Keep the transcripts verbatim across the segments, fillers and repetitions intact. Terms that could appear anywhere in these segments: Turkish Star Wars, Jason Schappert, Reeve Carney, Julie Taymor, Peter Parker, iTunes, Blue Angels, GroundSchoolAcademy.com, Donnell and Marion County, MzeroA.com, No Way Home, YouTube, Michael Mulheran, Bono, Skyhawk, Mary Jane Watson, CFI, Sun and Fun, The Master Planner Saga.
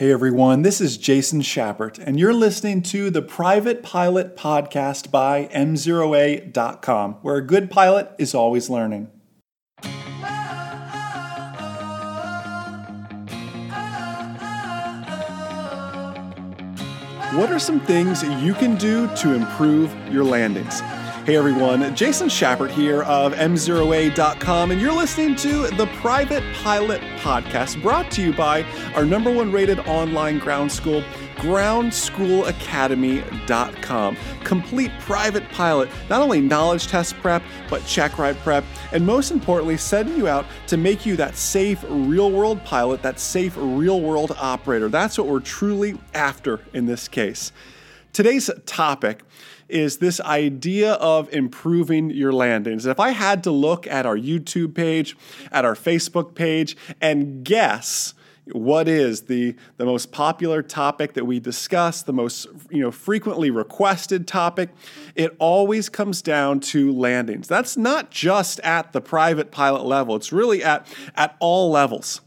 Hey everyone, this is Jason Schappert, and you're listening to the Private Pilot Podcast by M zero A dot com, where a good pilot is always learning. What are some things you can do to improve your landings? Hey everyone, Jason Schappert here of M zero A dot com, and you're listening to the Private Pilot Podcast, brought to you by our number one rated online ground school, ground school academy dot com. Complete private pilot, not only knowledge test prep, but check ride prep, and most importantly, setting you out to make you that safe real world pilot, that safe real world operator. That's what we're truly after in this case. Today's topic is this idea of improving your landings. If I had to look at our YouTube page, at our Facebook page, and guess what is the, the most popular topic that we discuss, the most you know frequently requested topic, it always comes down to landings. That's not just at the private pilot level. It's really at, at all levels.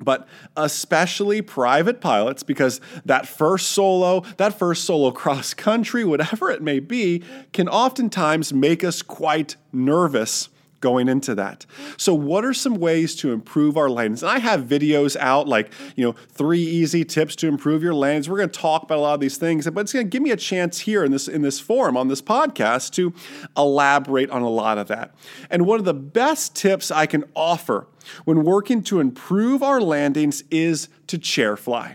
But especially private pilots, because that first solo, that first solo cross country, whatever it may be, can oftentimes make us quite nervous going into that. So what are some ways to improve our landings? And I have videos out like, you know, three easy tips to improve your landings. We're going to talk about a lot of these things, but it's going to give me a chance here in this, in this forum, on this podcast, to elaborate on a lot of that. And one of the best tips I can offer when working to improve our landings is to chair fly,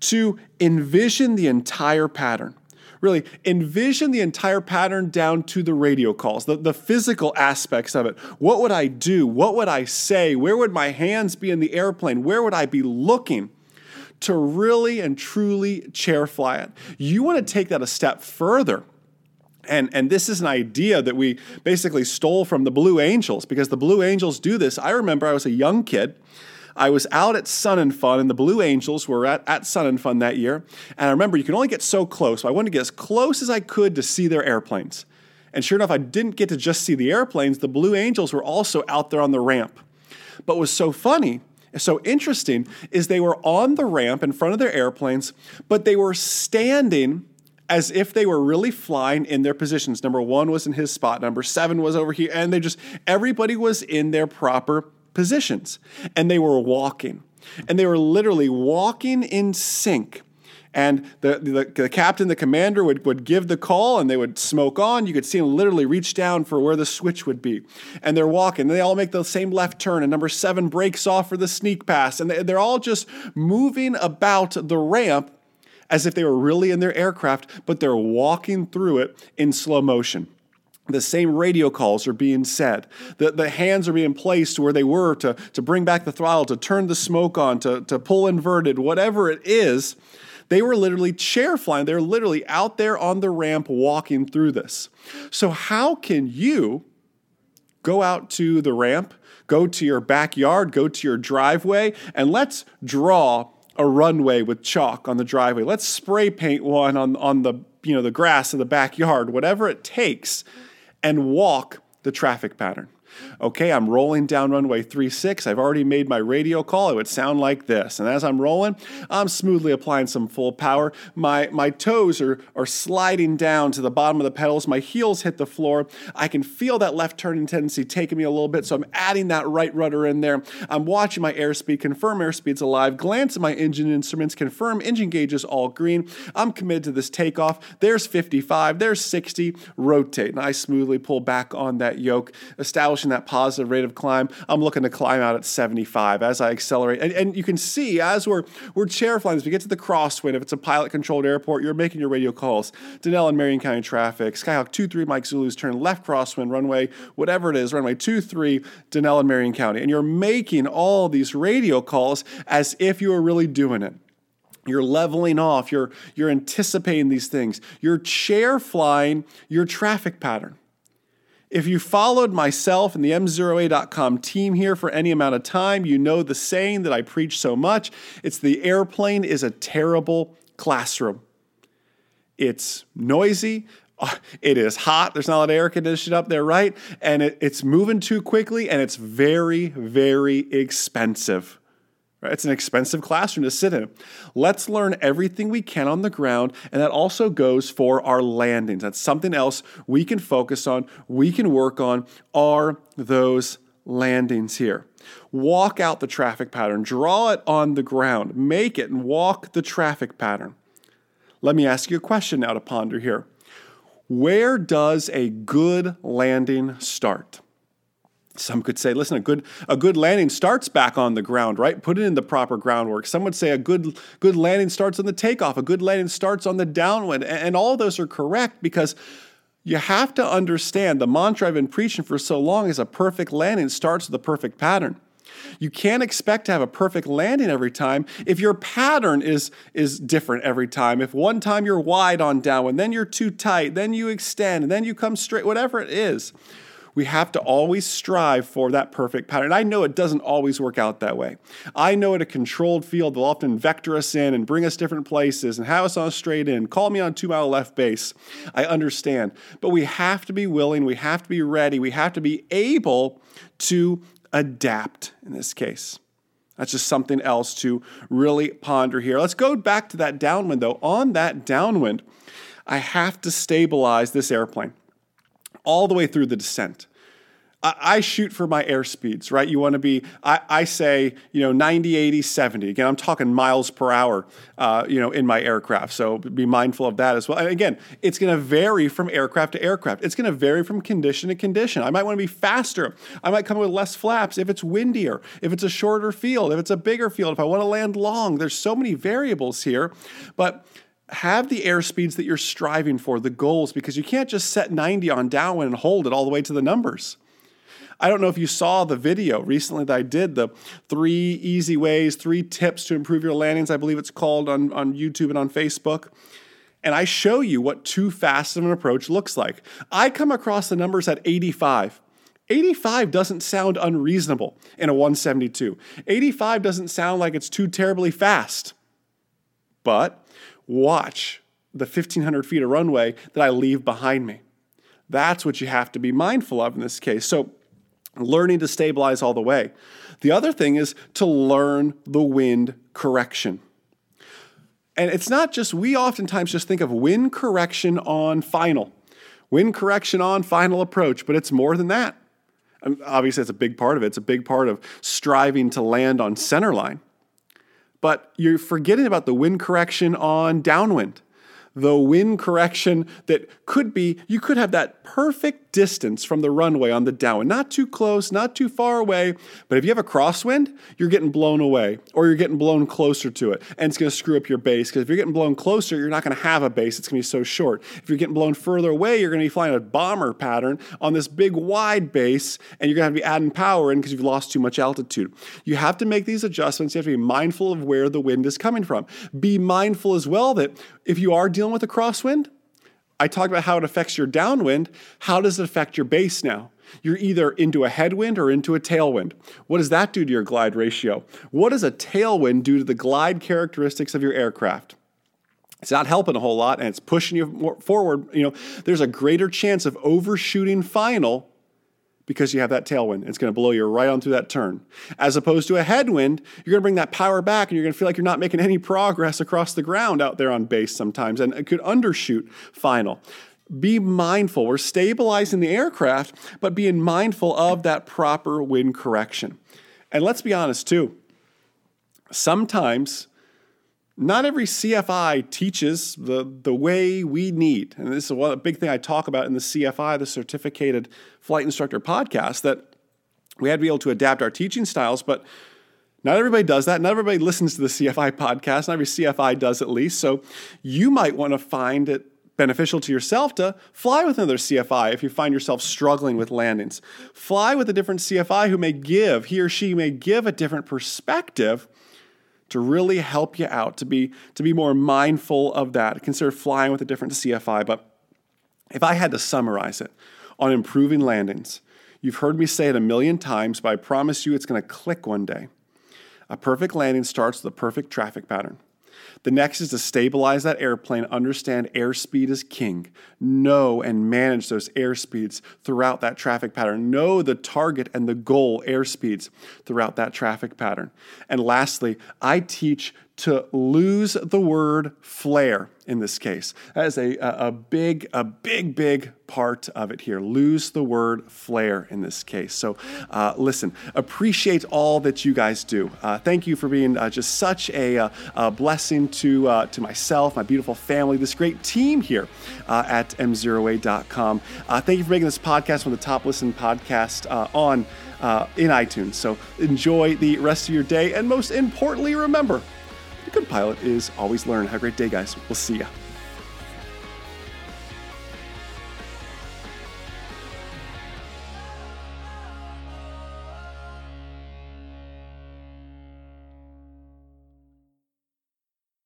to envision the entire pattern. Really, envision the entire pattern down to the radio calls, the, the physical aspects of it. What would I do? What would I say? Where would my hands be in the airplane? Where would I be looking? To really and truly chair fly it. You want to take that a step further. And, and this is an idea that we basically stole from the Blue Angels, because the Blue Angels do this. I remember I was a young kid. I was out at Sun and Fun, and the Blue Angels were at, at Sun and Fun that year. And I remember you can only get so close. So I wanted to get as close as I could to see their airplanes. And sure enough, I didn't get to just see the airplanes. The Blue Angels were also out there on the ramp. But what was so funny, so interesting, is they were on the ramp in front of their airplanes, but they were standing as if they were really flying in their positions. Number one was in his spot. Number seven was over here. And they just, everybody was in their proper positions. And they were walking. And they were literally walking in sync. And the, the, the captain, the commander would, would give the call, and they would smoke on. You could see them literally reach down for where the switch would be. And they're walking. They all make the same left turn. And number seven breaks off for the sneak pass. And they're all just moving about the ramp as if they were really in their aircraft, but they're walking through it in slow motion. The same radio calls are being said. The, the hands are being placed where they were to, to bring back the throttle, to turn the smoke on, to, to pull inverted, whatever it is. They were literally chair flying. They're literally out there on the ramp walking through this. So how can you go out to the ramp, go to your backyard, go to your driveway, and let's draw a runway with chalk on the driveway. Let's spray paint one on, on the, you know, the grass of the backyard, whatever it takes, and walk the traffic pattern. Okay, I'm rolling down runway three six. I've already made my radio call. It would sound like this. And as I'm rolling, I'm smoothly applying some full power. My my toes are, are sliding down to the bottom of the pedals. My heels hit the floor. I can feel that left turning tendency taking me a little bit, so I'm adding that right rudder in there. I'm watching my airspeed, confirm airspeed's alive, glance at my engine instruments, confirm engine gauge is all green. I'm committed to this takeoff. There's fifty-five, there's sixty, rotate. And I smoothly pull back on that yoke, establish that positive rate of climb. I'm looking to climb out at seventy-five as I accelerate. And, and you can see as we're we're chair flying, as we get to the crosswind, if it's a pilot-controlled airport, you're making your radio calls. Donnell and Marion County traffic, Skyhawk two three, Mike Zulu's turn, left crosswind, runway, whatever it is, runway two three, Donnell and Marion County. And you're making all these radio calls as if you were really doing it. You're leveling off. You're, you're anticipating these things. You're chair flying your traffic pattern. If you followed myself and the M zero A dot com team here for any amount of time, you know the saying that I preach so much. It's the airplane is a terrible classroom. It's noisy. It is hot. There's not a lot of air conditioning up there, right? And it, it's moving too quickly, and it's very, very expensive. Right? It's an expensive classroom to sit in. Let's learn everything we can on the ground, and that also goes for our landings. That's something else we can focus on, we can work on, are those landings here. Walk out the traffic pattern. Draw it on the ground. Make it and walk the traffic pattern. Let me ask you a question now to ponder here. Where does a good landing start? Some could say, listen, a good a good landing starts back on the ground, right? Put it in the proper groundwork. Some would say a good good landing starts on the takeoff. A good landing starts on the downwind. And, and all of those are correct, because you have to understand the mantra I've been preaching for so long is a perfect landing starts with a perfect pattern. You can't expect to have a perfect landing every time if your pattern is, is different every time. If one time you're wide on downwind, then you're too tight, then you extend, and then you come straight, whatever it is. We have to always strive for that perfect pattern. I know it doesn't always work out that way. I know at a controlled field, they'll often vector us in and bring us different places and have us on a straight in, call me on two-mile left base. I understand. But we have to be willing. We have to be ready. We have to be able to adapt in this case. That's just something else to really ponder here. Let's go back to that downwind, though. On that downwind, I have to stabilize this airplane all the way through the descent. I, I shoot for my airspeeds, right? You want to be, I, I say, you know, ninety, eighty, seventy. Again, I'm talking miles per hour, uh, you know, in my aircraft. So be mindful of that as well. And again, it's going to vary from aircraft to aircraft. It's going to vary from condition to condition. I might want to be faster. I might come with less flaps if it's windier, if it's a shorter field, if it's a bigger field, if I want to land long. There's so many variables here, but have the airspeeds that you're striving for, the goals, because you can't just set ninety on downwind and hold it all the way to the numbers. I don't know if you saw the video recently that I did, the three easy ways, three tips to improve your landings, I believe it's called, on, on YouTube and on Facebook. And I show you what too fast of an approach looks like. I come across the numbers at eighty-five. eighty-five doesn't sound unreasonable in a one seventy-two. eighty-five doesn't sound like it's too terribly fast. But watch the fifteen hundred feet of runway that I leave behind me. That's what you have to be mindful of in this case. So learning to stabilize all the way. The other thing is to learn the wind correction. And it's not just, we oftentimes just think of wind correction on final. Wind correction on final approach, but it's more than that. And obviously, that's a big part of it. It's a big part of striving to land on center line. But you're forgetting about the wind correction on downwind, the wind correction that could be, you could have that perfect distance from the runway on the downwind, not too close, not too far away, but if you have a crosswind, you're getting blown away or you're getting blown closer to it, and it's going to screw up your base, because if you're getting blown closer, you're not going to have a base. It's going to be so short. If you're getting blown further away, you're going to be flying a bomber pattern on this big wide base, and you're going to have to be adding power in because you've lost too much altitude. You have to make these adjustments. You have to be mindful of where the wind is coming from. Be mindful as well that if you are dealing with a crosswind, I talked about how it affects your downwind. How does it affect your base now? You're either into a headwind or into a tailwind. What does that do to your glide ratio? What does a tailwind do to the glide characteristics of your aircraft? It's not helping a whole lot, and it's pushing you forward. You know, there's a greater chance of overshooting final because you have that tailwind. It's going to blow you right on through that turn. As opposed to a headwind, you're going to bring that power back, and you're going to feel like you're not making any progress across the ground out there on base sometimes, and it could undershoot final. Be mindful. We're stabilizing the aircraft, but being mindful of that proper wind correction. And let's be honest too, sometimes not every C F I teaches the, the way we need. And this is one, a big thing I talk about in the C F I, the Certificated Flight Instructor Podcast, that we had to be able to adapt our teaching styles, but not everybody does that. Not everybody listens to the C F I podcast. Not every C F I does, at least. So you might want to find it beneficial to yourself to fly with another C F I if you find yourself struggling with landings. Fly with a different C F I who may give, he or she may give a different perspective to really help you out, to be to be more mindful of that. Consider flying with a different C F I. But if I had to summarize it on improving landings, you've heard me say it a million times, but I promise you it's going to click one day. A perfect landing starts with a perfect traffic pattern. The next is to stabilize that airplane, understand airspeed is king. Know and manage those airspeeds throughout that traffic pattern. Know the target and the goal airspeeds throughout that traffic pattern. And lastly, I teach to lose the word flare in this case. That is a, a big, a big, big part of it here. Lose the word flare in this case. So uh, listen, appreciate all that you guys do. Uh, thank you for being uh, just such a, uh, a blessing to uh, to myself, my beautiful family, this great team here uh, at M zero A dot com. Uh, thank you for making this podcast one of the top listened podcasts uh, on uh, in iTunes. So enjoy the rest of your day. And most importantly, remember, a good pilot is always learning. Have a great day, guys. We'll see ya.